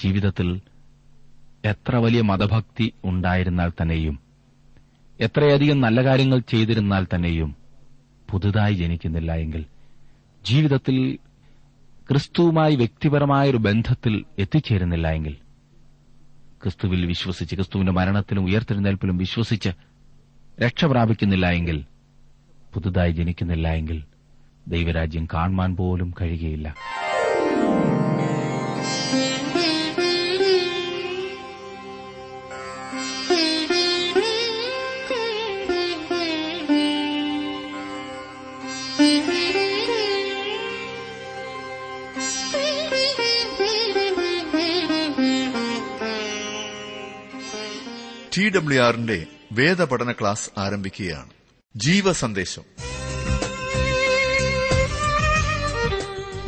ജീവിതത്തിൽ എത്ര വലിയ മതഭക്തി ഉണ്ടായിരുന്നാൽ തന്നെയും, എത്രയധികം നല്ല കാര്യങ്ങൾ ചെയ്തിരുന്നാൽ തന്നെയും പുതുതായി ജനിക്കുന്നില്ല എങ്കിൽ, ജീവിതത്തിൽ ക്രിസ്തുവുമായി വ്യക്തിപരമായൊരു ബന്ധത്തിൽ എത്തിച്ചേരുന്നില്ല എങ്കിൽ, ക്രിസ്തുവിൽ വിശ്വസിച്ച്, ക്രിസ്തുവിന്റെ മരണത്തിലും ഉയർത്തെഴുന്നേൽപ്പിലും വിശ്വസിച്ച് രക്ഷ പ്രാപിക്കുന്നില്ല എങ്കിൽ, പുതുതായി ജനിക്കുന്നില്ല എങ്കിൽ ദൈവരാജ്യം കാണുവാൻ പോലും കഴിയുകയില്ല. ടി ഡബ്ല്യു ആറിന്റെ വേദപഠന ക്ലാസ് ആരംഭിക്കുകയാണ്. ജീവസന്ദേശം.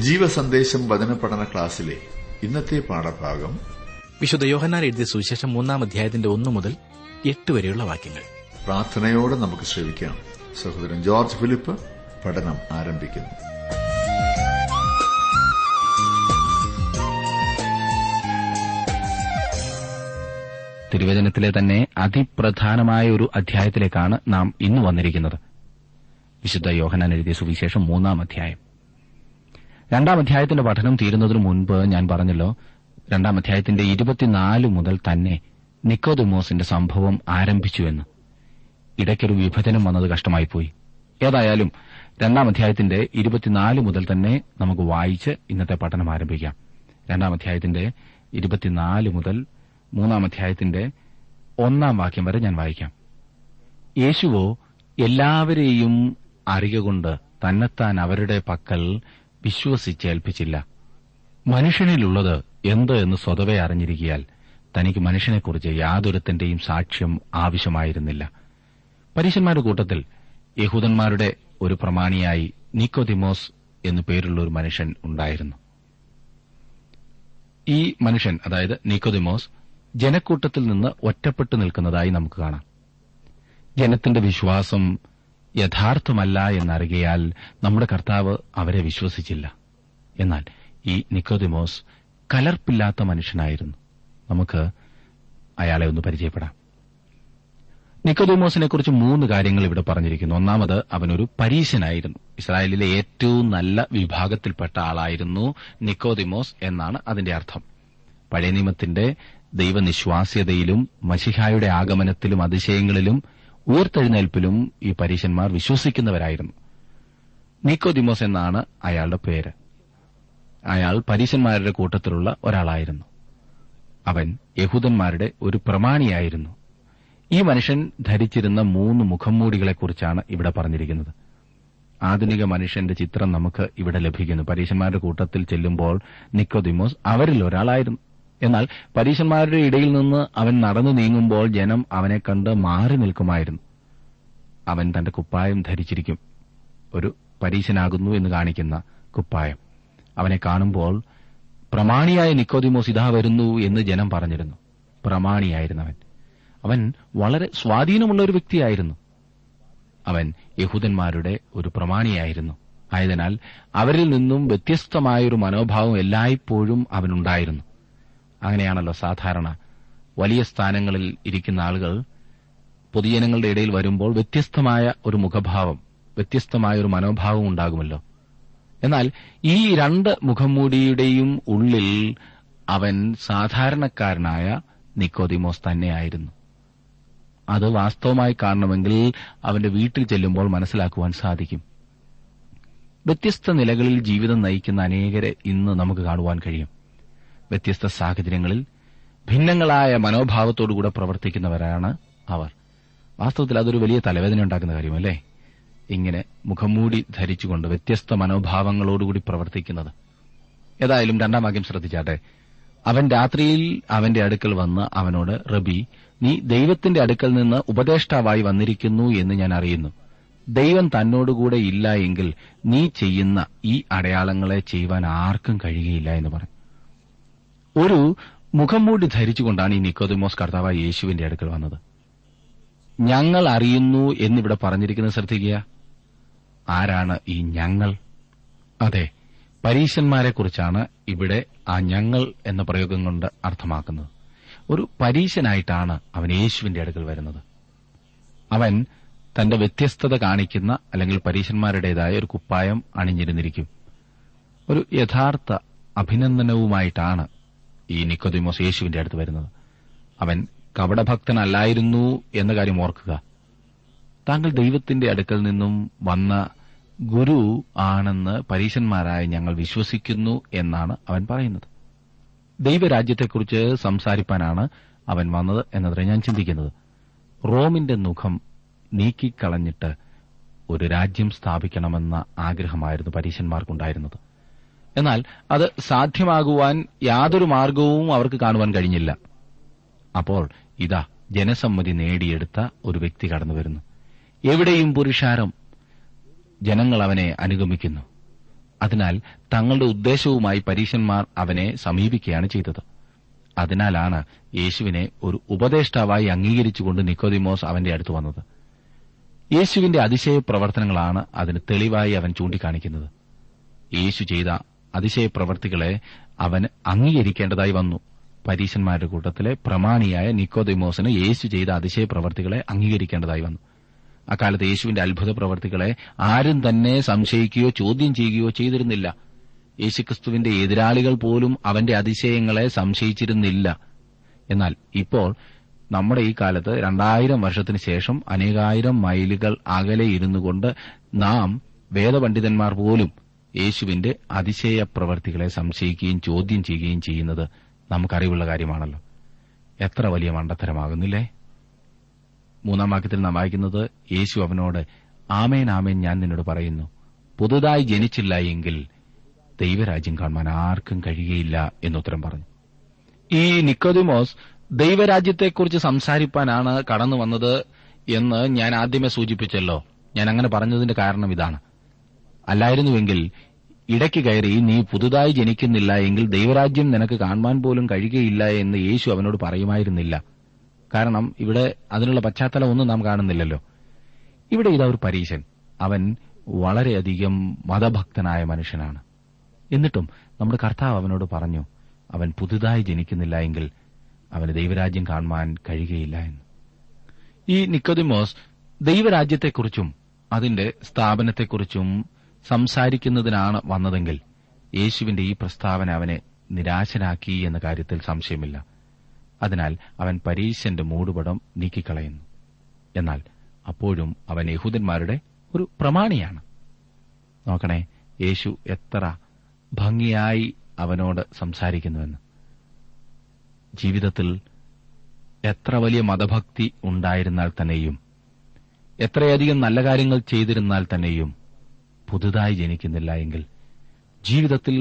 ജീവസന്ദേശം വചനപഠന ക്ലാസ്സിലെ ഇന്നത്തെ പാഠഭാഗം വിശുദ്ധ യോഹന്നാൻ എഴുതിയ സുവിശേഷം 1-1 വരെയുള്ള വാക്യങ്ങൾ പ്രാർത്ഥനയോടെ നമുക്ക് ശ്രവിക്കാം. സഹോദരൻ ജോർജ് ഫിലിപ്പ് പഠനം ആരംഭിക്കുന്നു. തിരുവചനത്തിലെ തന്നെ അതിപ്രധാനമായ ഒരു അധ്യായത്തിലേക്കാണ് നാം ഇന്ന് വന്നിരിക്കുന്നത്. വിശുദ്ധ യോഹന്നാൻ എഴുതിയ സുവിശേഷം 3. 2 പഠനം തീരുന്നതിനു മുൻപ് ഞാൻ പറഞ്ഞല്ലോ, 2 24 മുതൽ തന്നെ നിക്കോദെമോസിന്റെ സംഭവം ആരംഭിച്ചുവെന്ന്. ഇടയ്ക്കൊരു വിഭജനം വന്നത് കഷ്ടമായിപ്പോയി. ഏതായാലും 2 24 മുതൽ തന്നെ നമുക്ക് വായിച്ച് ഇന്നത്തെ പഠനം ആരംഭിക്കാം. 2 24 മുതൽ 3 വരെ ഞാൻ വായിക്കാം. യേശുവോ എല്ലാവരെയും അറിയുകൊണ്ട് തന്നെത്താൻ അവരുടെ പക്കൽ വിശ്വസിച്ചേൽപ്പിച്ചില്ല. മനുഷ്യനിലുള്ളത് എന്ത് എന്ന് സ്വതവേ അറിഞ്ഞിരിക്കയാൽ തനിക്ക് മനുഷ്യനെക്കുറിച്ച് യാതൊരുത്തന്റെയും സാക്ഷ്യം ആവശ്യമായിരുന്നില്ല. പരീശന്മാരുടെ കൂട്ടത്തിൽ യഹൂദന്മാരുടെ ഒരു പ്രമാണിയായി നിക്കോദിമോസ് എന്നു പേരുള്ള ഒരു മനുഷ്യൻ ഉണ്ടായിരുന്നു. ഈ മനുഷ്യൻ, അതായത് നിക്കോദിമോസ്, ജനക്കൂട്ടത്തിൽ നിന്ന് ഒറ്റപ്പെട്ടു നിൽക്കുന്നതായി നമുക്ക് കാണാം. ജനത്തിന്റെ വിശ്വാസം യഥാർത്ഥമല്ല എന്നറിയാൽ നമ്മുടെ കർത്താവ് അവരെ വിശ്വസിച്ചില്ല. എന്നാൽ ഈ നിക്കോദിമോസ് കലർപ്പില്ലാത്ത മനുഷ്യനായിരുന്നു. നമുക്ക് അയാളെ ഒന്ന് പരിചയപ്പെടാം. നിക്കോദിമോസിനെക്കുറിച്ച് 3 കാര്യങ്ങൾ ഇവിടെ പറഞ്ഞിരിക്കുന്നു. ഒന്നാമത്, അവനൊരു പരീശനായിരുന്നു. ഇസ്രായേലിലെ ഏറ്റവും നല്ല വിഭാഗത്തിൽപ്പെട്ട ആളായിരുന്നു നിക്കോദിമോസ് എന്നാണ് അതിന്റെ അർത്ഥം. പഴയ നിയമത്തിന്റെ ദൈവനിശ്വാസ്യതയിലും മശിഹായുടെ ആഗമനത്തിലും അതിശയങ്ങളിലും ഉയർത്തെഴുന്നേൽപ്പിലും ഈ പരീശന്മാർ വിശ്വസിക്കുന്നവരായിരുന്നു. നിക്കോദിമോസ് എന്നാണ് അയാളുടെ പേര്. അയാൾ പരീശന്മാരുടെ കൂട്ടത്തിലുള്ള ഒരാളായിരുന്നു. അവൻ യഹൂദന്മാരുടെ ഒരു പ്രമാണിയായിരുന്നു. ഈ മനുഷ്യൻ ധരിച്ചിരുന്ന 3 മുഖംമൂടികളെക്കുറിച്ചാണ് ഇവിടെ പറഞ്ഞിരിക്കുന്നത്. ആധുനിക മനുഷ്യന്റെ ചിത്രം നമുക്ക് ഇവിടെ ലഭിക്കുന്നു. പരീശന്മാരുടെ കൂട്ടത്തിൽ ചെല്ലുമ്പോൾ നിക്കോദിമോസ് അവരിൽ ഒരാളായിരുന്നു. എന്നാൽ പരീശന്മാരുടെ ഇടയിൽ നിന്ന് അവൻ നടന്നു നീങ്ങുമ്പോൾ ജനം അവനെ കണ്ട് മാറി നിൽക്കുമായിരുന്നു. അവൻ തന്റെ കുപ്പായം ധരിച്ചിരിക്കും, ഒരു പരീശനാകുന്നു എന്ന് കാണിക്കുന്ന കുപ്പായം. അവനെ കാണുമ്പോൾ പ്രമാണിയായ നിക്കോദിമോസ് ഇതാ വരുന്നു എന്ന് ജനം പറഞ്ഞിരുന്നു. പ്രമാണിയായിരുന്നവൻ, അവൻ വളരെ സ്വാധീനമുള്ള ഒരു വ്യക്തിയായിരുന്നു. അവൻ യഹൂദന്മാരുടെ ഒരു പ്രമാണിയായിരുന്നു. ആയതിനാൽ അവരിൽ നിന്നും വ്യത്യസ്തമായൊരു മനോഭാവം എല്ലായ്പ്പോഴും അവനുണ്ടായിരുന്നു. അങ്ങനെയാണല്ലോ സാധാരണ വലിയ സ്ഥാനങ്ങളിൽ ഇരിക്കുന്ന ആളുകൾ പൊതുജനങ്ങളുടെ ഇടയിൽ വരുമ്പോൾ വ്യത്യസ്തമായ ഒരു മുഖഭാവം, വ്യത്യസ്തമായ ഒരു മനോഭാവം ഉണ്ടാകുമല്ലോ. എന്നാൽ ഈ 2 മുഖംമൂടിയുടെയും ഉള്ളിൽ അവൻ സാധാരണക്കാരനായ നിക്കോദിമോസ് തന്നെയായിരുന്നു. അത് വാസ്തവമായി കാണണമെങ്കിൽ അവന്റെ വീട്ടിൽ ചെല്ലുമ്പോൾ മനസ്സിലാക്കുവാൻ സാധിക്കും. വ്യത്യസ്ത നിലകളിൽ ജീവിതം നയിക്കുന്ന അനേകരെ ഇന്ന് നമുക്ക് കാണുവാൻ കഴിയും. വ്യത്യസ്ത സാഹചര്യങ്ങളിൽ ഭിന്നങ്ങളായ മനോഭാവത്തോടുകൂടെ പ്രവർത്തിക്കുന്നവരാണ് അവർ. വാസ്തവത്തിൽ അതൊരു വലിയ തലവേദന ഉണ്ടാക്കുന്ന കാര്യമല്ലേ, ഇങ്ങനെ മുഖംമൂടി ധരിച്ചുകൊണ്ട് വ്യത്യസ്ത മനോഭാവങ്ങളോടുകൂടി പ്രവർത്തിക്കുന്നത്. ഏതായാലും 2 ശ്രദ്ധിച്ചാട്ടെ. അവൻ രാത്രിയിൽ അവന്റെ അടുക്കൽ വന്ന് അവനോട്, റബി, നീ ദൈവത്തിന്റെ അടുക്കൽ നിന്ന് ഉപദേഷ്ടാവായി വന്നിരിക്കുന്നു എന്ന് ഞാൻ അറിയുന്നു. ദൈവം തന്നോടുകൂടെ ഇല്ല എങ്കിൽ നീ ചെയ്യുന്ന ഈ അടയാളങ്ങളെ ചെയ്യുവാൻ ആർക്കും കഴിയുകയില്ല എന്ന് പറഞ്ഞു. ഒരു മുഖംമൂടി ധരിച്ചുകൊണ്ടാണ് ഈ നിക്കോദിമോസ് കർത്താവായ യേശുവിന്റെ അടുക്കൽ വന്നത്. ഞങ്ങൾ അറിയുന്നു എന്നിവിടെ പറഞ്ഞിരിക്കുന്നത് ശ്രദ്ധിക്കുക. ആരാണ് ഈ ഞങ്ങൾ? അതെ, പരീശന്മാരെക്കുറിച്ചാണ് ഇവിടെ ആ ഞങ്ങൾ എന്ന പ്രയോഗം കൊണ്ട് അർത്ഥമാക്കുന്നത്. ഒരു പരീശനായിട്ടാണ് അവൻ യേശുവിന്റെ അടുക്കൽ വരുന്നത്. അവൻ തന്റെ വ്യത്യസ്തത കാണിക്കുന്ന അല്ലെങ്കിൽ പരീശന്മാരുടേതായ ഒരു കുപ്പായം അണിഞ്ഞിരുന്നിരിക്കും. ഒരു യഥാർത്ഥ അഭിനന്ദനവുമായിട്ടാണ് ഈ നിക്കോദീമോസ് യേശുവിന്റെ അടുത്ത് വരുന്നത്. അവൻ കപടഭക്തനല്ലായിരുന്നു എന്ന കാര്യം ഓർക്കുക. താങ്കൾ ദൈവത്തിന്റെ അടുക്കൽ നിന്നും വന്ന ഗുരു ആണെന്ന് പരീശന്മാരായി ഞങ്ങൾ വിശ്വസിക്കുന്നു എന്നാണ് അവൻ പറയുന്നത്. ദൈവരാജ്യത്തെക്കുറിച്ച് സംസാരിപ്പാനാണ് അവൻ വന്നത് എന്നത്രേ ഞാൻ ചിന്തിക്കുന്നത്. റോമിന്റെ മുഖം നീക്കിക്കളഞ്ഞിട്ട് ഒരു രാജ്യം സ്ഥാപിക്കണമെന്ന ആഗ്രഹമായിരുന്നു പരീശന്മാർക്കുണ്ടായിരുന്നത്. എന്നാൽ അത് സാധ്യമാകുവാൻ യാതൊരു മാർഗവും അവർക്ക് കാണുവാൻ കഴിഞ്ഞില്ല. അപ്പോൾ ഇതാ ജനസമ്മതി നേടിയെടുത്ത ഒരു വ്യക്തി കടന്നുവരുന്നു. എവിടെയും പുരുഷാരം, ജനങ്ങൾ അവനെ അനുഗമിക്കുന്നു. അതിനാൽ തങ്ങളുടെ ഉദ്ദേശവുമായി പരീശന്മാർ അവനെ സമീപിക്കുകയാണ് ചെയ്തത്. അതിനാലാണ് യേശുവിനെ ഒരു ഉപദേഷ്ടാവായി അംഗീകരിച്ചുകൊണ്ട് നിക്കോദീമോസ് അവന്റെ അടുത്ത് വന്നത്. യേശുവിന്റെ അതിശയ പ്രവർത്തനങ്ങളാണ് അതിന് തെളിവായി അവൻ ചൂണ്ടിക്കാണിക്കുന്നത്. യേശു ചെയ്ത അതിശയ പ്രവർത്തികളെ അവൻ അംഗീകരിക്കേണ്ടതായി വന്നു. പരീശന്മാരുടെ കൂട്ടത്തിലെ പ്രമാണിയായ നിക്കോദീമോസിന് യേശു ചെയ്ത അതിശയ പ്രവർത്തികളെ അംഗീകരിക്കേണ്ടതായി വന്നു. അക്കാലത്ത് യേശുവിന്റെ അത്ഭുത പ്രവർത്തികളെ ആരും തന്നെ സംശയിക്കുകയോ ചോദ്യം ചെയ്യുകയോ ചെയ്തിരുന്നില്ല. യേശുക്രിസ്തുവിന്റെ എതിരാളികൾ പോലും അവന്റെ അതിശയങ്ങളെ സംശയിച്ചിരുന്നില്ല. എന്നാൽ ഇപ്പോൾ നമ്മുടെ ഈ കാലത്ത് 2000 വർഷത്തിന് ശേഷം അനേകായിരം മൈലുകൾ അകലെ ഇരുന്നു കൊണ്ട് നാം വേദപണ്ഡിതന്മാർ പോലും യേശുവിന്റെ അതിശയ പ്രവർത്തികളെ സംശയിക്കുകയും ചോദ്യം ചെയ്യുകയും ചെയ്യുന്നത് നമുക്കറിവുള്ള കാര്യമാണല്ലോ. എത്ര വലിയ മണ്ടത്തരമാകുന്നില്ലേ? 3-ാം വാക്യത്തിൽ നാം വായിക്കുന്നത്, യേശു അവനോട്, ആമേൻ ആമേൻ ഞാൻ നിന്നോട് പറയുന്നു, പുതുതായി ജനിച്ചില്ല എങ്കിൽ ദൈവരാജ്യം കാണുവാൻ ആർക്കും കഴിയുകയില്ല എന്നുത്തരം പറഞ്ഞു. ഈ നിക്കോദീമോസ് ദൈവരാജ്യത്തെക്കുറിച്ച് സംസാരിപ്പാനാണ് കടന്നു വന്നത് എന്ന് ഞാൻ ആദ്യമേ സൂചിപ്പിച്ചല്ലോ. ഞാൻ അങ്ങനെ പറഞ്ഞതിന്റെ കാരണം ഇതാണ്. അല്ലായിരുന്നുവെങ്കിൽ ഇടയ്ക്ക് കയറി നീ പുതുതായി ജനിക്കുന്നില്ല എങ്കിൽ ദൈവരാജ്യം നിനക്ക് കാണുവാൻ പോലും കഴിയുകയില്ല എന്ന് യേശു അവനോട് പറയുമായിരുന്നില്ല. കാരണം ഇവിടെ അതിനുള്ള പശ്ചാത്തലം ഒന്നും നാം കാണുന്നില്ലല്ലോ. ഇവിടെ ഇതാ ഒരു പരീശൻ. അവൻ വളരെയധികം മതഭക്തനായ മനുഷ്യനാണ്. എന്നിട്ടും നമ്മുടെ കർത്താവ് അവനോട് പറഞ്ഞു, അവൻ പുതുതായി ജനിക്കുന്നില്ല എങ്കിൽ അവന് ദൈവരാജ്യം കാണുവാൻ കഴിയുകയില്ല എന്ന്. ഈ നിക്കോദീമോസ് ദൈവരാജ്യത്തെക്കുറിച്ചും അതിന്റെ സ്ഥാപനത്തെക്കുറിച്ചും സംസാരിക്കുന്നതിനാണ് വന്നതെങ്കിൽ യേശുവിന്റെ ഈ പ്രസ്താവന അവനെ നിരാശനാക്കി എന്ന കാര്യത്തിൽ സംശയമില്ല. അതിനാൽ അവൻ പരീശന്റെ മൂടുപടം നീക്കിക്കളയുന്നു. എന്നാൽ അപ്പോഴും അവൻ യഹൂദന്മാരുടെ ഒരു പ്രമാണിയാണ്. നോക്കണേ, യേശു എത്ര ഭംഗിയായി അവനോട് സംസാരിക്കുന്നുവെന്ന്. ജീവിതത്തിൽ എത്ര വലിയ മതഭക്തി ഉണ്ടായിരുന്നാൽ തന്നെയും, എത്രയധികം നല്ല കാര്യങ്ങൾ ചെയ്തിരുന്നാൽ തന്നെയും, പുതുതായി ജനിക്കുന്നില്ല എങ്കിൽ, ജീവിതത്തിൽ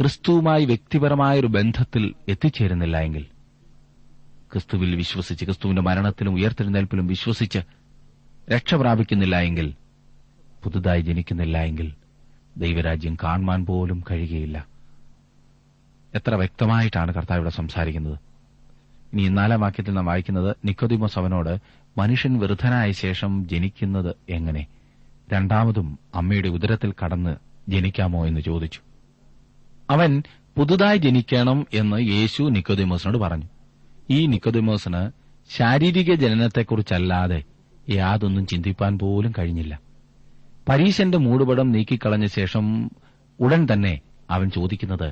ക്രിസ്തുവുമായി വ്യക്തിപരമായൊരു ബന്ധത്തിൽ എത്തിച്ചേരുന്നില്ല എങ്കിൽ, ക്രിസ്തുവിൽ വിശ്വസിച്ച് ക്രിസ്തുവിന്റെ മരണത്തിലും ഉയർത്തെഴുന്നേൽപ്പിലും വിശ്വസിച്ച് രക്ഷ പ്രാപിക്കുന്നില്ല എങ്കിൽ, പുതുതായി ജനിക്കുന്നില്ല എങ്കിൽ ദൈവരാജ്യം കാണുവാൻ പോലും കഴിയുകയില്ല. എത്ര വ്യക്തമായിട്ടാണ് കർത്താവ് ഇവിടെ സംസാരിക്കുന്നത്. ഇനി 4-ാം വാക്യത്തിൽ നാം വായിക്കുന്നത്, നിക്കോദീമോസ് അവനോട്, മനുഷ്യൻ വൃദ്ധനായ ശേഷം ജനിക്കുന്നത് എങ്ങനെ? രണ്ടാമതും അമ്മയുടെ ഉദരത്തിൽ കടന്ന് ജനിക്കാമോ എന്ന് ചോദിച്ചു. അവൻ പുതുതായി ജനിക്കണം എന്ന് യേശു നിക്കോദീമോസിനോട് പറഞ്ഞു. ഈ നിക്കോദീമോസിന് ശാരീരിക ജനനത്തെക്കുറിച്ചല്ലാതെ യാതൊന്നും ചിന്തിപ്പാൻ പോലും കഴിഞ്ഞില്ല. പരീശന്റെ മൂടുപടം നീക്കിക്കളഞ്ഞ ശേഷം ഉടൻ തന്നെ അവൻ ചോദിക്കുന്നത്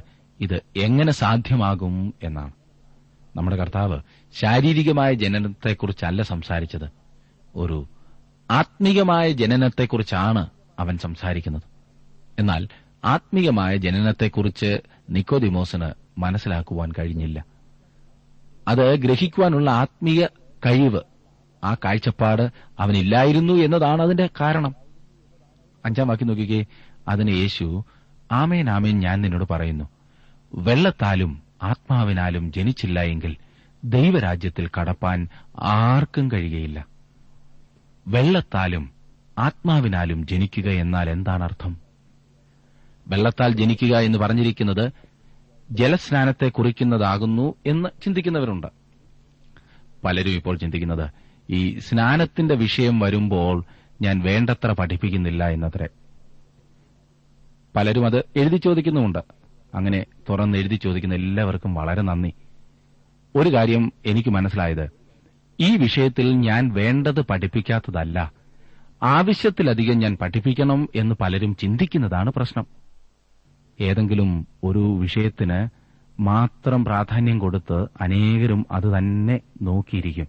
ഇത് എങ്ങനെ സാധ്യമാകും എന്നാണ്. നമ്മുടെ കർത്താവ് ശാരീരികമായ ജനനത്തെക്കുറിച്ചല്ല സംസാരിച്ചത്, ഒരു ആത്മീകമായ ജനനത്തെക്കുറിച്ചാണ് അവൻ സംസാരിക്കുന്നത്. എന്നാൽ ആത്മീകമായ ജനനത്തെക്കുറിച്ച് നിക്കോദീമോസിന് മനസ്സിലാക്കുവാൻ കഴിഞ്ഞില്ല. അത് ഗ്രഹിക്കുവാനുള്ള ആത്മീയ കഴിവ്, ആ കാഴ്ചപ്പാട് അവനില്ലായിരുന്നു എന്നതാണ് അതിന്റെ കാരണം. 5-ാം വാക്യം നോക്കിക്കേ. അതിന് യേശു, ആമേൻ ആമേൻ ഞാൻ നിന്നോട് പറയുന്നു, വെള്ളത്താലും ആത്മാവിനാലും ജനിച്ചില്ല എങ്കിൽ ദൈവരാജ്യത്തിൽ കടപ്പാൻ ആർക്കും കഴിയുകയില്ല. വെള്ളത്താലും ആത്മാവിനാലും ജനിക്കുക എന്നാൽ എന്താണ് അർത്ഥം? വെള്ളത്താൽ ജനിക്കുക എന്ന് പറഞ്ഞിരിക്കുന്നത് ജലസ്നാനത്തെ കുറിക്കുന്നതാകുന്നു എന്ന് ചിന്തിക്കുന്നവരുണ്ട്. പലരും ഇപ്പോൾ ചിന്തിക്കുന്നത് ഈ സ്നാനത്തിന്റെ വിഷയം വരുമ്പോൾ ഞാൻ വേണ്ടത്ര പഠിപ്പിക്കുന്നില്ല എന്നത്രേ. പലരും അത് എഴുതി ചോദിക്കുന്നുമുണ്ട്. അങ്ങനെ തുറന്നെഴുതി ചോദിക്കുന്ന എല്ലാവർക്കും വളരെ നന്ദി. ഒരു കാര്യം എനിക്ക് മനസ്സിലായത്, ഈ വിഷയത്തിൽ ഞാൻ വേണ്ടത് പഠിപ്പിക്കാത്തതല്ല, ആവശ്യത്തിലധികം ഞാൻ പഠിപ്പിക്കണം എന്ന് പലരും ചിന്തിക്കുന്നതാണ് പ്രശ്നം. ഏതെങ്കിലും ഒരു വിഷയത്തിന് മാത്രം പ്രാധാന്യം കൊടുത്ത് അനേകരും അത് തന്നെ നോക്കിയിരിക്കും.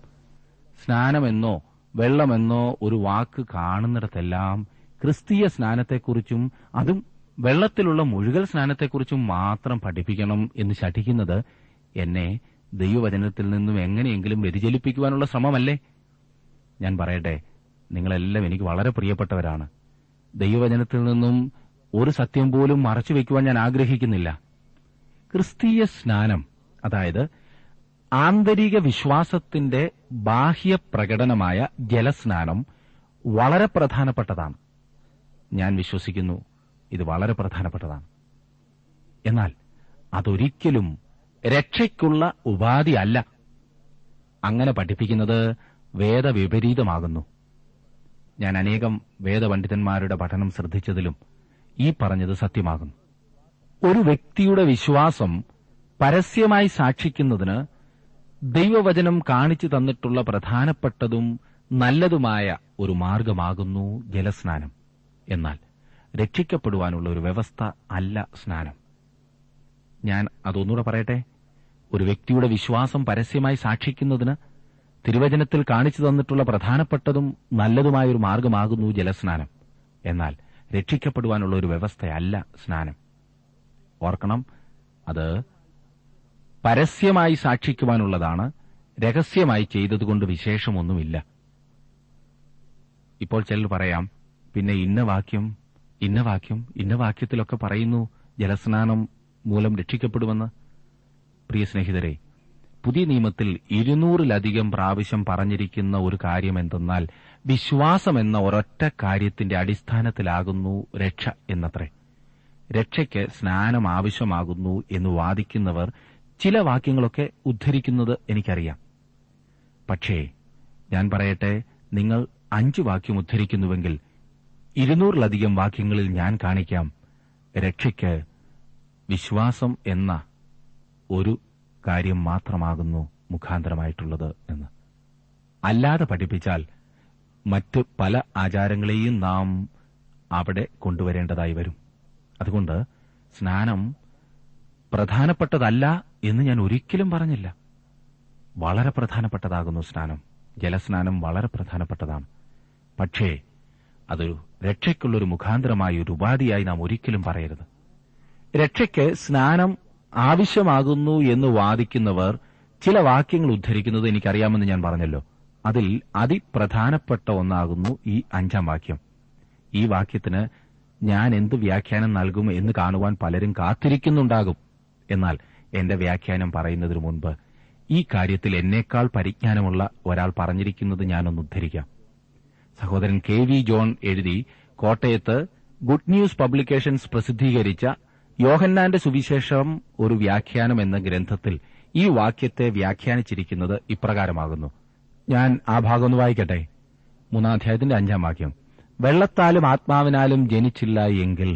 സ്നാനമെന്നോ വെള്ളമെന്നോ ഒരു വാക്ക് കാണുന്നിടത്തെല്ലാം ക്രിസ്തീയ സ്നാനത്തെക്കുറിച്ചും അതും വെള്ളത്തിലുള്ള മുഴുകൽ സ്നാനത്തെക്കുറിച്ചും മാത്രം പഠിപ്പിക്കണം എന്ന് ശഠിക്കുന്നത് എന്നെ ദൈവവചനത്തിൽ നിന്നും എങ്ങനെയെങ്കിലും വ്യതിചലിപ്പിക്കുവാനുള്ള ശ്രമമല്ലേ? ഞാൻ പറയട്ടെ, നിങ്ങളെല്ലാം എനിക്ക് വളരെ പ്രിയപ്പെട്ടവരാണ്. ദൈവവചനത്തിൽ നിന്നും ഒരു സത്യം പോലും മറച്ചുവെക്കുവാൻ ഞാൻ ആഗ്രഹിക്കുന്നില്ല. ക്രിസ്തീയ സ്നാനം, അതായത് ആന്തരിക വിശ്വാസത്തിന്റെ ബാഹ്യ പ്രകടനമായ ജലസ്നാനം, വളരെ പ്രധാനപ്പെട്ടതാണ്. ഞാൻ വിശ്വസിക്കുന്നു ഇത് വളരെ പ്രധാനപ്പെട്ടതാണ്. എന്നാൽ അതൊരിക്കലും രക്ഷയ്ക്കുള്ള ഉപാധിയല്ല. അങ്ങനെ പഠിപ്പിക്കുന്നത് വേദവിപരീതമാകുന്നു. ഞാൻ അനേകം വേദപണ്ഡിതന്മാരുടെ പഠനം ശ്രദ്ധിച്ചതിലും ഈ പറഞ്ഞത് സത്യമാകുന്നു. ഒരു വ്യക്തിയുടെ വിശ്വാസം പരസ്യമായി സാക്ഷിക്കുന്നതിന് ദൈവവചനം കാണിച്ചു തന്നിട്ടുള്ള പ്രധാനപ്പെട്ടതും നല്ലതുമായ ഒരു മാർഗമാകുന്നു ജലസ്നാനം. എന്നാൽ രക്ഷിക്കപ്പെടുവാനുള്ള ഒരു വ്യവസ്ഥ അല്ല സ്നാനം. ഞാൻ അതൊന്നുകൂടെ പറയട്ടെ. ഒരു വ്യക്തിയുടെ വിശ്വാസം പരസ്യമായി സാക്ഷിക്കുന്നതിന് തിരുവചനത്തിൽ കാണിച്ചു തന്നിട്ടുള്ള പ്രധാനപ്പെട്ടതും നല്ലതുമായൊരു മാർഗമാകുന്നു ജലസ്നാനം. എന്നാൽ രക്ഷിക്കപ്പെടുവാനുള്ള ഒരു വ്യവസ്ഥയല്ല സ്നാനം. ഓർക്കണം, അത് പരസ്യമായി സാക്ഷിക്കുവാനുള്ളതാണ്, രഹസ്യമായി ചെയ്തതുകൊണ്ട് വിശേഷമൊന്നുമില്ല. ഇപ്പോൾ ചിലർ പറയാം, പിന്നെ ഇന്ന വാക്യത്തിലൊക്കെ പറയുന്നു ജലസ്നാനം മൂലം രക്ഷിക്കപ്പെടുമെന്ന്. പ്രിയ സ്നേഹിതരെ, പുതിയ നിയമത്തിൽ 200+ പ്രാവശ്യം പറഞ്ഞിരിക്കുന്ന ഒരു കാര്യം എന്തെന്നാൽ, വിശ്വാസമെന്ന ഒരൊറ്റ കാര്യത്തിന്റെ അടിസ്ഥാനത്തിലാകുന്നു രക്ഷ എന്നത്രേ. രക്ഷയ്ക്ക് സ്നാനം ആവശ്യമാകുന്നു എന്ന് വാദിക്കുന്നവർ ചില വാക്യങ്ങളൊക്കെ ഉദ്ധരിക്കുന്നത് എനിക്കറിയാം. പക്ഷേ ഞാൻ പറയട്ടെ, നിങ്ങൾ 5 വാക്യം ഉദ്ധരിക്കുന്നുവെങ്കിൽ 200+ വാക്യങ്ങളിൽ ഞാൻ കാണിക്കാം രക്ഷയ്ക്ക് വിശ്വാസം എന്ന ഒരു കാര്യം മാത്രമാകുന്നു മുഖാന്തരമായിട്ടുള്ളത് എന്ന്. അല്ലാതെ പഠിപ്പിച്ചാൽ മറ്റ് പല ആചാരങ്ങളെയും നാം അവിടെ കൊണ്ടുവരേണ്ടതായി വരും. അതുകൊണ്ട് സ്നാനം പ്രധാനപ്പെട്ടതല്ല എന്ന് ഞാൻ ഒരിക്കലും പറഞ്ഞില്ല. വളരെ പ്രധാനപ്പെട്ടതാകുന്നു സ്നാനം. ജലസ്നാനം വളരെ പ്രധാനപ്പെട്ടതാണ്. പക്ഷേ അതൊരു രക്ഷയ്ക്കുള്ളൊരു മുഖാന്തരമായ ഒരു ഉപാധിയായി നാം ഒരിക്കലും പറയരുത്. രക്ഷയ്ക്ക് സ്നാനം ആവശ്യമാകുന്നു എന്ന് വാദിക്കുന്നവർ ചില വാക്യങ്ങൾ ഉദ്ധരിക്കുന്നത് എനിക്കറിയാമെന്ന് ഞാൻ പറഞ്ഞല്ലോ. അതിൽ അതിപ്രധാനപ്പെട്ട ഒന്നാകുന്നു ഈ 5-ാം വാക്യം. ഈ വാക്യത്തിന് ഞാൻ എന്ത് വ്യാഖ്യാനം നൽകും എന്ന് കാണുവാൻ പലരും കാത്തിരിക്കുന്നുണ്ടാകും. എന്നാൽ എന്റെ വ്യാഖ്യാനം പറയുന്നതിനു മുൻപ് ഈ കാര്യത്തിൽ എന്നേക്കാൾ പരിജ്ഞാനമുള്ള ഒരാൾ പറഞ്ഞിരിക്കുന്നത് ഞാനൊന്ന് ഉദ്ധരിക്കാം. സഹോദരൻ KV ജോൺ എഴുതി കോട്ടയത്ത് ഗുഡ് ന്യൂസ് പബ്ലിക്കേഷൻസ് പ്രസിദ്ധീകരിച്ച യോഹന്നാന്റെ സുവിശേഷം ഒരു വ്യാഖ്യാനം എന്ന ഗ്രന്ഥത്തിൽ ഈ വാക്യത്തെ വ്യാഖ്യാനിച്ചിരിക്കുന്നത് ഇപ്രകാരമാകുന്നു. ഞാൻ ആ ഭാഗം ഒന്ന് വായിക്കട്ടെ. 3-ാം അധ്യായത്തിന്റെ 5-ാം വാക്യം. വെള്ളത്താലും ആത്മാവിനാലും ജനിച്ചില്ല എങ്കിൽ.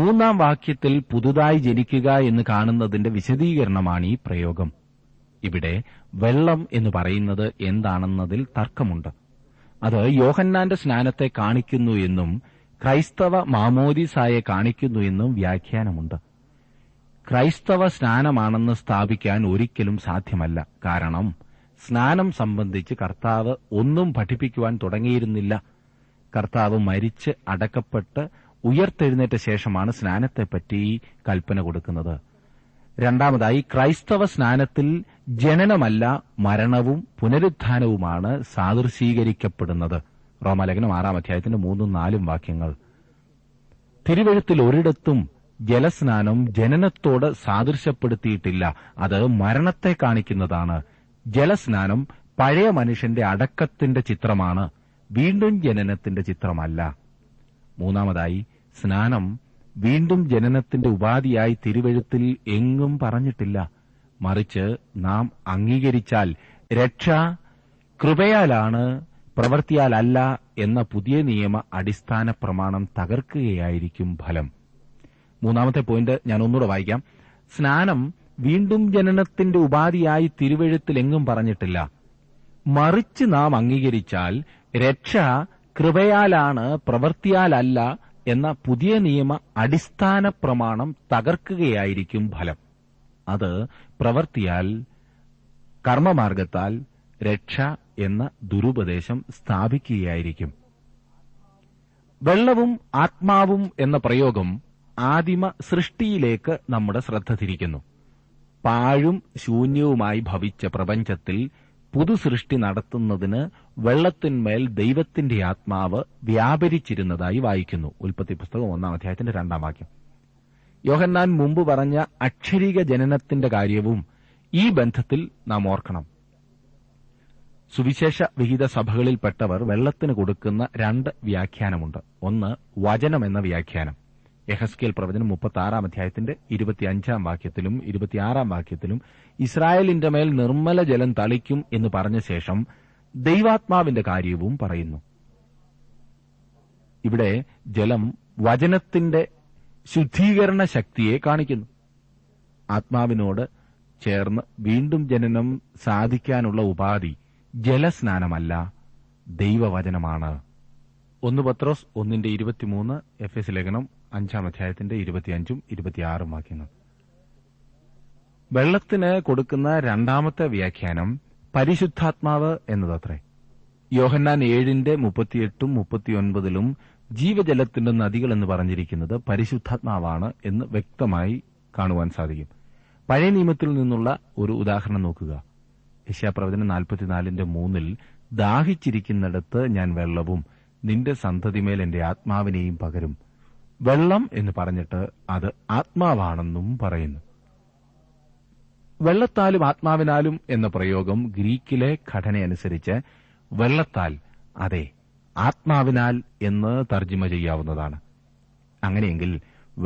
3-ാം വാക്യത്തിൽ പുതുതായി ജനിക്കുക എന്ന് കാണുന്നതിന്റെ വിശദീകരണമാണ് ഈ പ്രയോഗം. ഇവിടെ വെള്ളം എന്ന് പറയുന്നത് എന്താണെന്നതിൽ തർക്കമുണ്ട്. അത് യോഹന്നാന്റെ സ്നാനത്തെ കാണിക്കുന്നു എന്നും ക്രൈസ്തവ മാമോദിസായെ കാണിക്കുന്നു എന്നും വ്യാഖ്യാനമുണ്ട്. ക്രൈസ്തവ സ്നാനമാണെന്ന് സ്ഥാപിക്കാൻ ഒരിക്കലും സാധ്യമല്ല. കാരണം സ്നാനം സംബന്ധിച്ച് കർത്താവ് ഒന്നും പഠിപ്പിക്കുവാൻ തുടങ്ങിയിരുന്നില്ല. കർത്താവ് മരിച്ച് അടക്കപ്പെട്ട് ഉയർത്തെഴുന്നേറ്റ ശേഷമാണ് സ്നാനത്തെപ്പറ്റി കൽപ്പന കൊടുക്കുന്നത്. രണ്ടാമതായി, ക്രൈസ്തവ സ്നാനത്തിൽ ജനനമല്ല മരണവും പുനരുത്ഥാനവുമാണ് സാദൃശീകരിക്കപ്പെടുന്നത്. റോമാലേഖനം 6-ാം അധ്യായത്തിന്റെ 3-4 വാക്യങ്ങൾ. തിരുവെഴുത്തിൽ ഒരിടത്തും ജലസ്നാനം ജനനത്തോട് സാദൃശ്യപ്പെടുത്തിയിട്ടില്ല. അത് മരണത്തെ കാണിക്കുന്നതാണ്. ജലസ്നാനം പഴയ മനുഷ്യന്റെ അടക്കത്തിന്റെ ചിത്രമാണ്, വീണ്ടും ജനനത്തിന്റെ ചിത്രമല്ല. മൂന്നാമതായി, സ്നാനം വീണ്ടും ജനനത്തിന്റെ ഉപാധിയായി തിരുവെഴുത്തിൽ എങ്ങും പറഞ്ഞിട്ടില്ല. മറിച്ച് നാം അംഗീകരിച്ചാൽ രക്ഷ കൃപയാലാണ്, പ്രവൃത്തിയാലല്ല എന്ന പുതിയ നിയമ അടിസ്ഥാന പ്രമാണം തകർക്കുകയായിരിക്കും ഫലം. മൂന്നാമത്തെ പോയിന്റ് ഞാൻ ഒന്നുകൂടെ വായിക്കാം. സ്നാനം വീണ്ടും ജനനത്തിന്റെ ഉപാധിയായി തിരുവെഴുത്തിലെങ്ങും പറഞ്ഞിട്ടില്ല. മറിച്ച് നാം അംഗീകരിച്ചാൽ രക്ഷ കൃപയാലാണ്, പ്രവൃത്തിയാലല്ല എന്ന പുതിയ നിയമ അടിസ്ഥാന പ്രമാണം തകർക്കുകയായിരിക്കും ഫലം. അത് പ്രവൃത്തിയാൽ, കർമ്മമാർഗത്താൽ രക്ഷ എന്ന ദുരുപദേശം സ്ഥാപിക്കുകയായിരിക്കും. വെള്ളവും ആത്മാവും എന്ന പ്രയോഗം ആദിമ സൃഷ്ടിയിലേക്ക് നമ്മുടെ ശ്രദ്ധ തിരിക്കുന്നു. പാഴും ശൂന്യവുമായി ഭവിച്ച പ്രപഞ്ചത്തിൽ പുതുസൃഷ്ടി നടത്തുന്നതിന് വെള്ളത്തിന്മേൽ ദൈവത്തിന്റെ ആത്മാവ് വ്യാപരിച്ചിരുന്നതായി വായിക്കുന്നു. ഉൽപ്പത്തി പുസ്തകം 1-ാം അധ്യായത്തിന്റെ 2-ാം വാക്യം. യോഹന്നാൻ മുമ്പ് പറഞ്ഞ അക്ഷരിക ജനനത്തിന്റെ കാര്യവും ഈ ബന്ധത്തിൽ നാം ഓർക്കണം. സുവിശേഷ വിഹിത സഭകളിൽപ്പെട്ടവർ വെള്ളത്തിന് കൊടുക്കുന്ന 2 വ്യാഖ്യാനമുണ്ട്. ഒന്ന്, വചനം എന്ന വ്യാഖ്യാനം. യെഹസ്കേൽ പ്രവചനം 36-ാം അധ്യായത്തിന്റെ 25-ാം വാക്യത്തിലും 26-ാം വാക്യത്തിലും ഇസ്രായേലിന്റെ മേൽ നിർമ്മല ജലം തളിക്കും എന്ന് പറഞ്ഞ ശേഷം ദൈവാത്മാവിന്റെ കാര്യവും പറയുന്നു. ഇവിടെ ജലം വചനത്തിന്റെ ശുദ്ധീകരണ ശക്തിയെ കാണിക്കുന്നു. ആത്മാവിനോട് ചേർന്ന് വീണ്ടും ജനനം സാധിക്കാനുള്ള ഉപാധി ജലസ്നാനമല്ല, ദൈവവചനമാണ്. 1 പത്രോസ് 1:23, എഫേസ്യ ലേഖനം 5-ാം അധ്യായത്തിന്റെ 25-26-ഉം വാക്യങ്ങൾ. വെള്ളത്തിന് കൊടുക്കുന്ന 2-മത്തെ വ്യാഖ്യാനം പരിശുദ്ധാത്മാവ് എന്നതത്രേ. യോഹന്നാൻ 7:38-39 ജീവജലത്തിന്റെ നദികൾ എന്ന് പറഞ്ഞിരിക്കുന്നത് പരിശുദ്ധാത്മാവാണ് എന്ന് വ്യക്തമായി കാണുവാൻ സാധിക്കും. പഴയ നിയമത്തിൽ നിന്നുള്ള ഒരു ഉദാഹരണം നോക്കുക. യെശയ്യാപ്രവചനം 44:3 ദാഹിച്ചിരിക്കുന്നിടത്ത് ഞാൻ വെള്ളവും നിന്റെ സന്തതിമേൽ എന്റെ ആത്മാവിനെയും പകരും. വെള്ളം എന്ന് പറഞ്ഞിട്ട് അത് ആത്മാവാണെന്നും പറയുന്നു. വെള്ളത്താലും ആത്മാവിനാലും എന്ന പ്രയോഗം ഗ്രീക്കിലെ ഘടനയനുസരിച്ച് വെള്ളത്താൽ, അതെ ആത്മാവിനാൽ എന്ന് തർജ്ജിമ ചെയ്യാവുന്നതാണ്. അങ്ങനെയെങ്കിൽ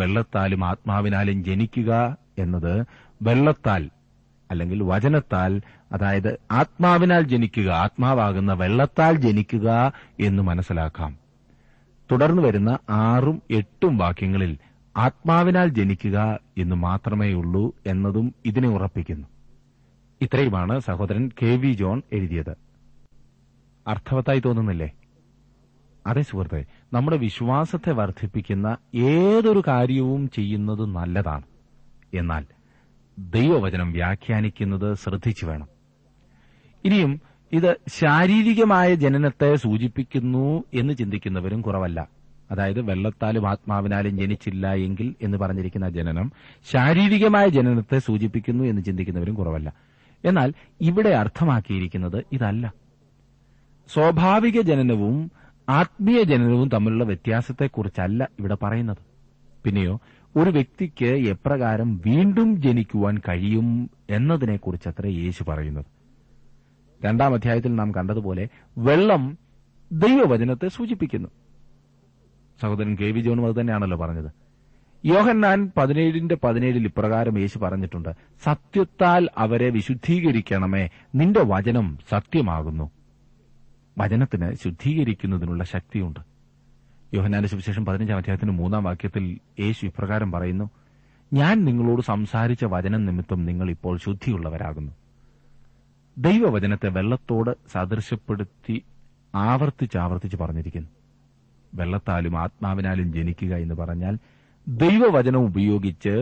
വെള്ളത്താലും ആത്മാവിനാലും ജനിക്കുക എന്നത് വെള്ളത്താൽ അല്ലെങ്കിൽ വചനത്താൽ, അതായത് ആത്മാവിനാൽ ജനിക്കുക, ആത്മാവാകുന്ന വെള്ളത്താൽ ജനിക്കുക എന്ന് മനസ്സിലാക്കാം. തുടർന്ന് വരുന്ന 6-8 വാക്യങ്ങളിൽ ആത്മാവിനാൽ ജനിക്കുക എന്ന് മാത്രമേയുള്ളൂ എന്നതും ഇതിനെ ഉറപ്പിക്കുന്നു. ഇത്രയുമാണ് സഹോദരൻ KV ജോൺ എഴുതിയത്. അർത്ഥവത്തായി തോന്നുന്നില്ലേ? അതേ സുഹൃത്തെ, നമ്മുടെ വിശ്വാസത്തെ വർദ്ധിപ്പിക്കുന്ന ഏതൊരു കാര്യവും ചെയ്യുന്നത് നല്ലതാണ്. എന്നാൽ ദൈവവചനം വ്യാഖ്യാനിക്കുന്നത് ശ്രദ്ധിച്ചു വേണം. ഇനിയും ഇത് ശാരീരികമായ ജനനത്തെ സൂചിപ്പിക്കുന്നു എന്ന് ചിന്തിക്കുന്നവരും കുറവല്ല. അതായത് വെള്ളത്താലും ആത്മാവിനാലും ജനിച്ചില്ല എങ്കിൽ എന്ന് പറഞ്ഞിരിക്കുന്ന ജനനം ശാരീരികമായ ജനനത്തെ സൂചിപ്പിക്കുന്നു എന്ന് ചിന്തിക്കുന്നവരും കുറവല്ല. എന്നാൽ ഇവിടെ അർത്ഥമാക്കിയിരിക്കുന്നത് ഇതല്ല. സ്വാഭാവിക ജനനവും ആത്മീയ ജനനവും തമ്മിലുള്ള വ്യത്യാസത്തെക്കുറിച്ചല്ല ഇവിടെ പറയുന്നത്. പിന്നെയോ ഒരു വ്യക്തിക്ക് എപ്രകാരം വീണ്ടും ജനിക്കുവാൻ കഴിയും എന്നതിനെക്കുറിച്ചത്രേ യേശു പറയുന്നത്. 2-ാം അധ്യായത്തിൽ നാം കണ്ടതുപോലെ വെള്ളം ദൈവവചനത്തെ സൂചിപ്പിക്കുന്നു. സഹോദരൻ KV ജോണും അത് തന്നെയാണല്ലോ പറഞ്ഞത്. യോഹന്നാൻ 17:17 ഇപ്രകാരം യേശു പറഞ്ഞിട്ടുണ്ട്: സത്യത്താൽ അവരെ വിശുദ്ധീകരിക്കണമേ, നിന്റെ വചനം സത്യമാകുന്നു. വചനത്തിന് ശുദ്ധീകരിക്കുന്നതിനുള്ള ശക്തിയുണ്ട്. യോഹന്നാന്റെ സുവിശേഷം 15-ാം അധ്യായത്തിന്റെ 3-ാം വാക്യത്തിൽ യേശു ഇപ്രകാരം പറയുന്നു: ഞാൻ നിങ്ങളോട് സംസാരിച്ച വചനം നിമിത്തം നിങ്ങൾ ഇപ്പോൾ ശുദ്ധിയുള്ളവരാകുന്നു. ദൈവവചനത്തെ വെള്ളത്തോട് സദൃശ്യപ്പെടുത്തി ആവർത്തിച്ചാവർത്തിച്ച് പറഞ്ഞിരിക്കുന്നു. വെള്ളത്താലും ആത്മാവിനാലും ജനിക്കുക എന്ന് പറഞ്ഞാൽ ദൈവവചനം ഉപയോഗിച്ച്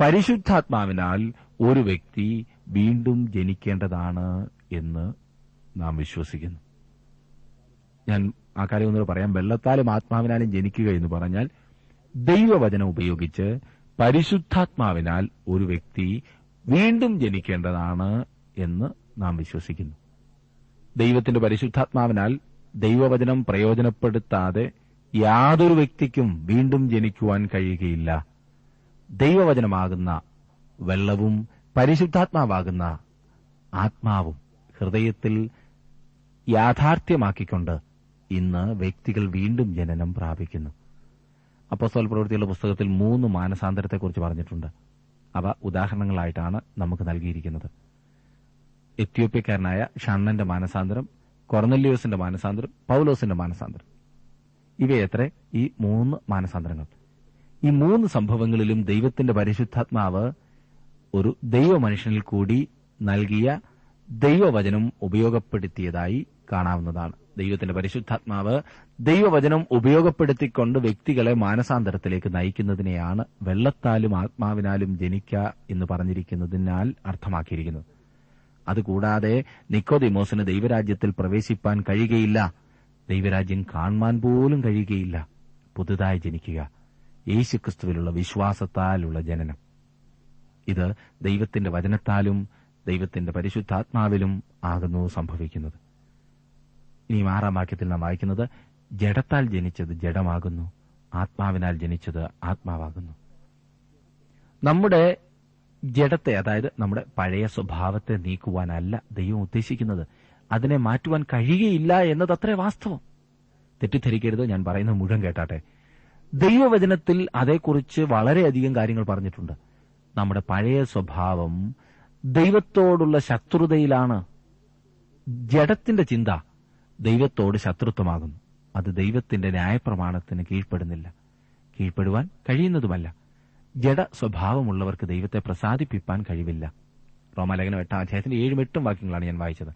പരിശുദ്ധാത്മാവിനാൽ ഒരു വ്യക്തി വീണ്ടും ജനിക്കേണ്ടതാണ് എന്ന് നാം വിശ്വസിക്കുന്നു. ഞാൻ ആ കാര്യം ഒന്നുകൂടെ പറയാം. വെള്ളത്താലും ആത്മാവിനാലും ജനിക്കുക എന്ന് പറഞ്ഞാൽ ദൈവവചനം ഉപയോഗിച്ച് പരിശുദ്ധാത്മാവിനാൽ ഒരു വ്യക്തി വീണ്ടും ജനിക്കേണ്ടതാണ് എന്ന് നാം വിശ്വസിക്കുന്നു. ദൈവത്തിന്റെ പരിശുദ്ധാത്മാവിനാൽ ദൈവവചനം പ്രയോജനപ്പെടുത്താതെ യാതൊരു വ്യക്തിക്കും വീണ്ടും ജനിക്കുവാൻ കഴിയുകയില്ല. ദൈവവചനമാകുന്ന വെള്ളവും പരിശുദ്ധാത്മാവാകുന്ന ആത്മാവും ഹൃദയത്തിൽ യാഥാർത്ഥ്യമാക്കിക്കൊണ്ട് ഇന്ന് വ്യക്തികൾ വീണ്ടും ജനനം പ്രാപിക്കുന്നു. അപ്പോസ്തല പ്രവൃത്തികളുടെ പുസ്തകത്തിൽ 3 മാനസാന്തരത്തെക്കുറിച്ച് പറഞ്ഞിട്ടുണ്ട്. അവ ഉദാഹരണങ്ങളായിട്ടാണ് നമുക്ക് നൽകിയിരിക്കുന്നത്. എത്യോപ്യക്കാരനായ ഷണ്ണന്റെ മാനസാന്തരം, കൊർന്നല്യോസിന്റെ മാനസാന്തരം, പൌലോസിന്റെ മാനസാന്തരം, ഇവയത്ര ഈ മൂന്ന് മാനസാന്തരങ്ങൾ. ഈ മൂന്ന് സംഭവങ്ങളിലും ദൈവത്തിന്റെ പരിശുദ്ധാത്മാവ് ഒരു ദൈവമനുഷ്യനിൽ കൂടി നൽകിയ ദൈവവചനം ഉപയോഗപ്പെടുത്തിയതായി കാണാവുന്നതാണ്. ദൈവത്തിന്റെ പരിശുദ്ധാത്മാവ് ദൈവവചനം ഉപയോഗപ്പെടുത്തിക്കൊണ്ട് വ്യക്തികളെ മാനസാന്തരത്തിലേക്ക് നയിക്കുന്നതിനെയാണ് വെള്ളത്താലും ആത്മാവിനാലും ജനിക്കുക എന്ന് പറഞ്ഞിരിക്കുന്നതിനാൽ അർത്ഥമാക്കിയിരിക്കുന്നത്. അതുകൂടാതെ നിക്കോദീമോസിന് ദൈവരാജ്യത്തിൽ പ്രവേശിപ്പാൻ കഴിയുകയില്ല, ദൈവരാജ്യം കാണുവാൻ പോലും കഴിയുകയില്ല. പുതുതായി ജനിക്കുക, യേശുക്രിസ്തുവിലുള്ള വിശ്വാസത്താലുള്ള ജനനം, ഇത് ദൈവത്തിന്റെ വചനത്താലും ദൈവത്തിന്റെ പരിശുദ്ധാത്മാവിലും ആകുന്നു സംഭവിക്കുന്നത്. ഇനി 6 വാക്യത്തിൽ നാം വായിക്കുന്നത്, ജഡത്താൽ ജനിച്ചത് ജഡമാകുന്നു, ആത്മാവിനാൽ ജനിച്ചത് ആത്മാവാകുന്നു. നമ്മുടെ ജഡത്തെ, അതായത് നമ്മുടെ പഴയ സ്വഭാവത്തെ നീക്കുവാനല്ല ദൈവം ഉദ്ദേശിക്കുന്നത്, അതിനെ മാറ്റുവാൻ കഴിയുകയില്ല എന്നതത്രേ വാസ്തവം. തെറ്റിദ്ധരിക്കരുത്, ഞാൻ പറയുന്നത് മുഴുവൻ കേട്ടാട്ടെ. ദൈവവചനത്തിൽ അതേക്കുറിച്ച് വളരെയധികം കാര്യങ്ങൾ പറഞ്ഞിട്ടുണ്ട്. നമ്മുടെ പഴയ സ്വഭാവം ദൈവത്തോടുള്ള ശത്രുതയിലാണ്. ജഡത്തിന്റെ ചിന്ത ദൈവത്തോട് ശത്രുത്വമാകുന്നു. അത് ദൈവത്തിന്റെ ന്യായപ്രമാണത്തിന് കീഴ്പ്പെടുന്നില്ല, കീഴ്പ്പെടുവാൻ കഴിയുന്നതുമല്ല. ജഡ സ്വഭാവമുള്ളവർക്ക് ദൈവത്തെ പ്രസാദിപ്പിക്കാൻ കഴിവില്ല. റോമാലേഖനം 8:7-8 വാക്യങ്ങളാണ് ഞാൻ വായിച്ചത്.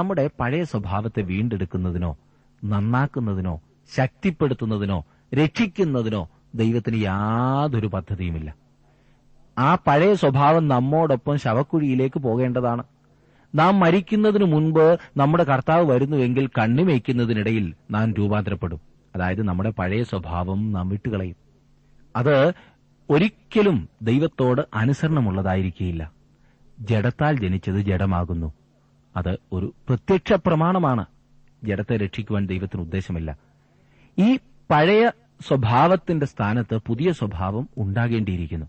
നമ്മുടെ പഴയ സ്വഭാവത്തെ വീണ്ടെടുക്കുന്നതിനോ നന്നാക്കുന്നതിനോ ശക്തിപ്പെടുത്തുന്നതിനോ രക്ഷിക്കുന്നതിനോ ദൈവത്തിന് യാതൊരു പദ്ധതിയുമില്ല. ആ പഴയ സ്വഭാവം നമ്മോടൊപ്പം ശവക്കുഴിയിലേക്ക് പോകേണ്ടതാണ്. നാം മരിക്കുന്നതിനു മുൻപ് നമ്മുടെ കർത്താവ് വരുന്നുവെങ്കിൽ കണ്ണിമയ്ക്കുന്നതിനിടയിൽ നാം രൂപാന്തരപ്പെടും. അതായത് നമ്മുടെ പഴയ സ്വഭാവം നാം വിട്ടുകളയും. അത് ഒരിക്കലും ദൈവത്തോട് അനുസരണമുള്ളതായിരിക്കില്ല. ജഡത്താൽ ജനിച്ചത് ജഡമാകുന്നു, അത് ഒരു പ്രത്യക്ഷ പ്രമാണമാണ്. ജഡത്തെ രക്ഷിക്കുവാൻ ദൈവത്തിന് ഉദ്ദേശമില്ല. ഈ പഴയ സ്വഭാവത്തിന്റെ സ്ഥാനത്ത് പുതിയ സ്വഭാവം ഉണ്ടാകേണ്ടിയിരിക്കുന്നു.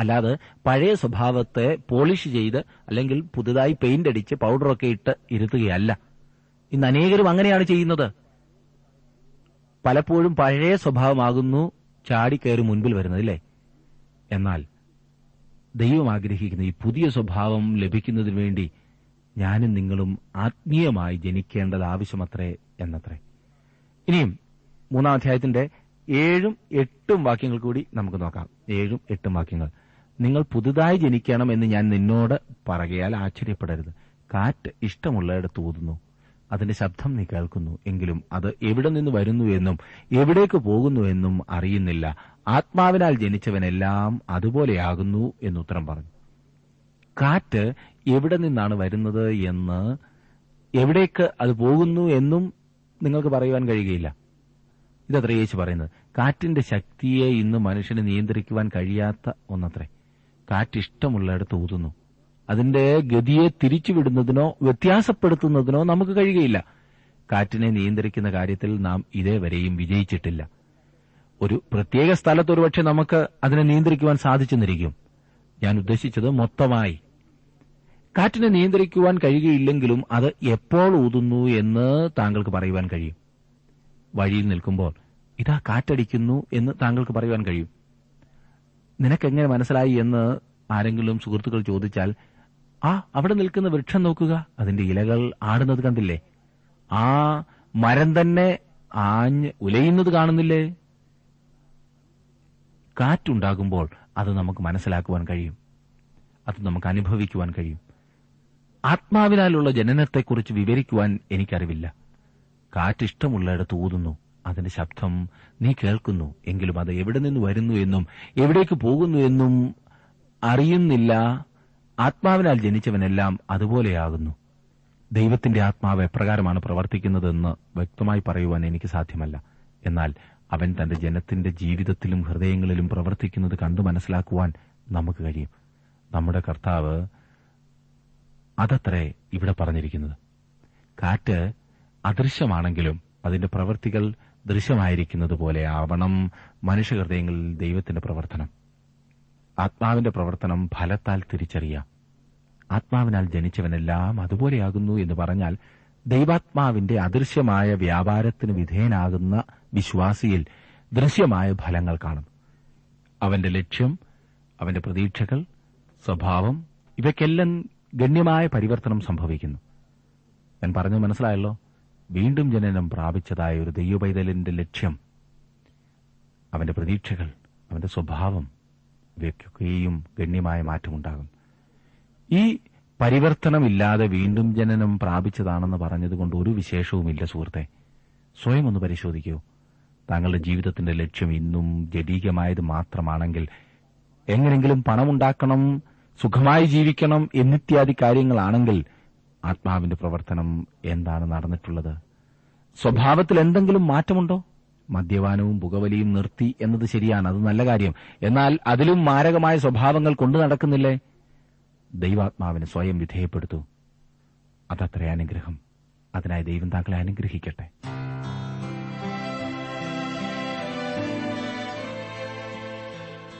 അല്ലാതെ പഴയ സ്വഭാവത്തെ പോളിഷ് ചെയ്ത് അല്ലെങ്കിൽ പുതുതായി പെയിന്റ് അടിച്ച് പൌഡറൊക്കെ ഇട്ട് ഇരുത്തുകയല്ല. ഇന്ന് അനേകരും അങ്ങനെയാണ് ചെയ്യുന്നത്. പലപ്പോഴും പഴയ സ്വഭാവമാകുന്നു ചാടിക്കയറി മുൻപിൽ വരുന്നതില്ലേ. എന്നാൽ ദൈവം ആഗ്രഹിക്കുന്ന ഈ പുതിയ സ്വഭാവം ലഭിക്കുന്നതിനു വേണ്ടി ഞാനും നിങ്ങളും ആത്മീയമായി ജനിക്കേണ്ടത് ആവശ്യമത്രേ എന്നത്രേ. ഇനിയും 3 അധ്യായത്തിന്റെ 7-8 വാക്യങ്ങൾ കൂടി നമുക്ക് നോക്കാം. 7-8 വാക്യങ്ങൾ, നിങ്ങൾ പുതുതായി ജനിക്കണം എന്ന് ഞാൻ നിന്നോട് പറകയാൽ ആശ്ചര്യപ്പെടരുത്. കാറ്റ് ഇഷ്ടമുള്ളയിടത്ത് ഊതുന്നു, അതിന്റെ ശബ്ദം നീ കേൾക്കുന്നു, എങ്കിലും അത് എവിടെ നിന്ന് വരുന്നു എന്നും എവിടേക്ക് പോകുന്നു എന്നും അറിയുന്നില്ല. ആത്മാവിനാൽ ജനിച്ചവനെല്ലാം അതുപോലെയാകുന്നു എന്നുത്തരം പറഞ്ഞു. കാറ്റ് എവിടെ നിന്നാണ് വരുന്നത് എന്ന്, എവിടേക്ക് അത് പോകുന്നു എന്നും നിങ്ങൾക്ക് പറയുവാൻ കഴിയുകയില്ല. ഇതത്രേ യേശു പറയുന്നത്. കാറ്റിന്റെ ശക്തിയെ ഇന്ന് മനുഷ്യന് നിയന്ത്രിക്കുവാൻ കഴിയാത്ത ഒന്നത്രേ. കാറ്റിഷ്ടമുള്ളയിടത്ത് ഊതുന്നു, അതിന്റെ ഗതിയെ തിരിച്ചുവിടുന്നതിനോ വ്യത്യാസപ്പെടുത്തുന്നതിനോ നമുക്ക് കഴിയുകയില്ല. കാറ്റിനെ നിയന്ത്രിക്കുന്ന കാര്യത്തിൽ നാം ഇതേവരെയും വിജയിച്ചിട്ടില്ല. ഒരു പ്രത്യേക സ്ഥലത്ത് ഒരുപക്ഷെ നമുക്ക് അതിനെ നിയന്ത്രിക്കുവാൻ സാധിച്ചെന്നിരിക്കും. ഞാൻ ഉദ്ദേശിച്ചത് മൊത്തമായി. കാറ്റിനെ നിയന്ത്രിക്കുവാൻ കഴിയുകയില്ലെങ്കിലും അത് എപ്പോൾ ഊതുന്നു എന്ന് താങ്കൾക്ക് പറയുവാൻ കഴിയും. വഴിയിൽ നിൽക്കുമ്പോൾ ഇതാ കാറ്റടിക്കുന്നു എന്ന് താങ്കൾക്ക് പറയുവാൻ കഴിയും. നിനക്കെങ്ങനെ മനസ്സിലായി എന്ന് ആരെങ്കിലും സുഹൃത്തുക്കൾ ചോദിച്ചാൽ, ആ അവിടെ നിൽക്കുന്ന വൃക്ഷം നോക്കുക, അതിന്റെ ഇലകൾ ആടുന്നത് കണ്ടില്ലേ, ആ മരം തന്നെ ആഞ്ഞ് ഉലയുന്നത് കാണുന്നില്ലേ. കാറ്റുണ്ടാകുമ്പോൾ അത് നമുക്ക് മനസ്സിലാക്കുവാൻ കഴിയും, അത് നമുക്ക് അനുഭവിക്കുവാൻ കഴിയും. ആത്മാവിനാലുള്ള ജനനത്തെക്കുറിച്ച് വിവരിക്കുവാൻ എനിക്കറിവില്ല. കാറ്റിഷ്ടമുള്ളയിടത്ത് ഊതുന്നു, അതിന്റെ ശബ്ദം നീ കേൾക്കുന്നു, എങ്കിലും അത് എവിടെ നിന്ന് വരുന്നു എന്നും എവിടേക്ക് പോകുന്നു എന്നും അറിയുന്നില്ല. ആത്മാവിനാൽ ജനിച്ചവനെല്ലാം അതുപോലെയാകുന്നു. ദൈവത്തിന്റെ ആത്മാവ് എപ്രകാരമാണ് പ്രവർത്തിക്കുന്നതെന്ന് വ്യക്തമായി പറയുവാൻ എനിക്ക് സാധ്യമല്ല. എന്നാൽ അവൻ തന്റെ ജനത്തിന്റെ ജീവിതത്തിലും ഹൃദയങ്ങളിലും പ്രവർത്തിക്കുന്നത് കണ്ടു മനസ്സിലാക്കുവാൻ നമുക്ക് കഴിയും. നമ്മുടെ കർത്താവ് അതത്രേ ഇവിടെ പറഞ്ഞിരിക്കുന്നത്. കാറ്റ് അദൃശ്യമാണെങ്കിലും അതിന്റെ പ്രവൃത്തികൾ ദൃശ്യമായിരിക്കുന്നത് പോലെ ആവണം മനുഷ്യഹൃദയങ്ങളിൽ ദൈവത്തിന്റെ പ്രവർത്തനം. ആത്മാവിന്റെ പ്രവർത്തനം ഫലത്താൽ തിരിച്ചറിയാം. ആത്മാവിനാൽ ജനിച്ചവനെല്ലാം അതുപോലെയാകുന്നു എന്ന് പറഞ്ഞാൽ ദൈവാത്മാവിന്റെ അദൃശ്യമായ വ്യാപാരത്തിന് വിധേയനാകുന്ന വിശ്വാസിയിൽ ദൃശ്യമായ ഫലങ്ങൾ കാണും. അവന്റെ ലക്ഷ്യം, അവന്റെ പ്രതീക്ഷകൾ, സ്വഭാവം, ഇവയ്ക്കെല്ലാം ഗണ്യമായ പരിവർത്തനം സംഭവിക്കുന്നു. ഞാൻ പറഞ്ഞത് മനസ്സിലായല്ലോ. വീണ്ടും ജനനം പ്രാപിച്ചതായ ഒരു ദൈവപൈതലിന്റെ ലക്ഷ്യം, അവന്റെ പ്രതീക്ഷകൾ, അവന്റെ സ്വഭാവം, ഇവയ്ക്കൊക്കെയും ഗണ്യമായ മാറ്റമുണ്ടാകും. ഈ പരിവർത്തനമില്ലാതെ വീണ്ടും ജനനം പ്രാപിച്ചതാണെന്ന് പറഞ്ഞതുകൊണ്ട് ഒരു വിശേഷവുമില്ല സുഹൃത്തെ. സ്വയം ഒന്ന് പരിശോധിക്കൂ. താങ്കളുടെ ജീവിതത്തിന്റെ ലക്ഷ്യം ഇന്നും ജഡികമായത് മാത്രമാണെങ്കിൽ, എങ്ങനെങ്കിലും പണമുണ്ടാക്കണം, സുഖമായി ജീവിക്കണം എന്നിത്യാദി കാര്യങ്ങളാണെങ്കിൽ, ആത്മാവിന്റെ പ്രവർത്തനം എന്താണ് നടന്നിട്ടുള്ളത്? സ്വഭാവത്തിൽ എന്തെങ്കിലും മാറ്റമുണ്ടോ? മദ്യപാനവും പുകവലിയും നിർത്തി എന്നത് ശരിയാണ്, അത് നല്ല കാര്യം. എന്നാൽ അതിലും മാരകമായ സ്വഭാവങ്ങൾ കൊണ്ടു നടക്കുന്നില്ലേ? ദൈവാത്മാവിനെ സ്വയം വിധേയപ്പെടുത്തൂ. അതത്ര അനുഗ്രഹം. അതിനായി ദൈവം താങ്കളെ അനുഗ്രഹിക്കട്ടെ.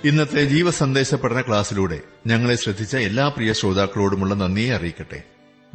ഇന്നത്തെ ജീവസന്ദേശ പഠന ക്ലാസ്സിലൂടെ ഞങ്ങളെ ശ്രദ്ധിച്ച എല്ലാ പ്രിയ ശ്രോതാക്കളോടുമുള്ള നന്ദിയെ അറിയിക്കട്ടെ.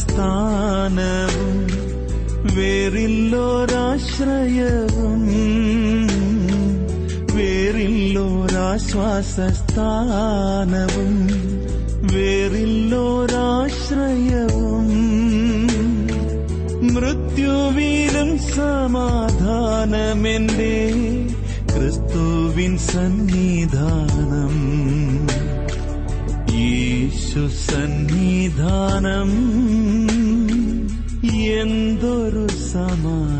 സ്ഥാനവും വേറില്ലോരാശ്രയവും, വേറില്ലോരാശ്വാസസ്ഥാനവും വേറില്ലോരാശ്രയവും, മൃത്യുവിലും സമ സന്നിധാനമെന്റെ ക്രിസ്തുവിൻ സന്നിധാനം, യേശു സന്നിധാനം എന്തൊരു സമാ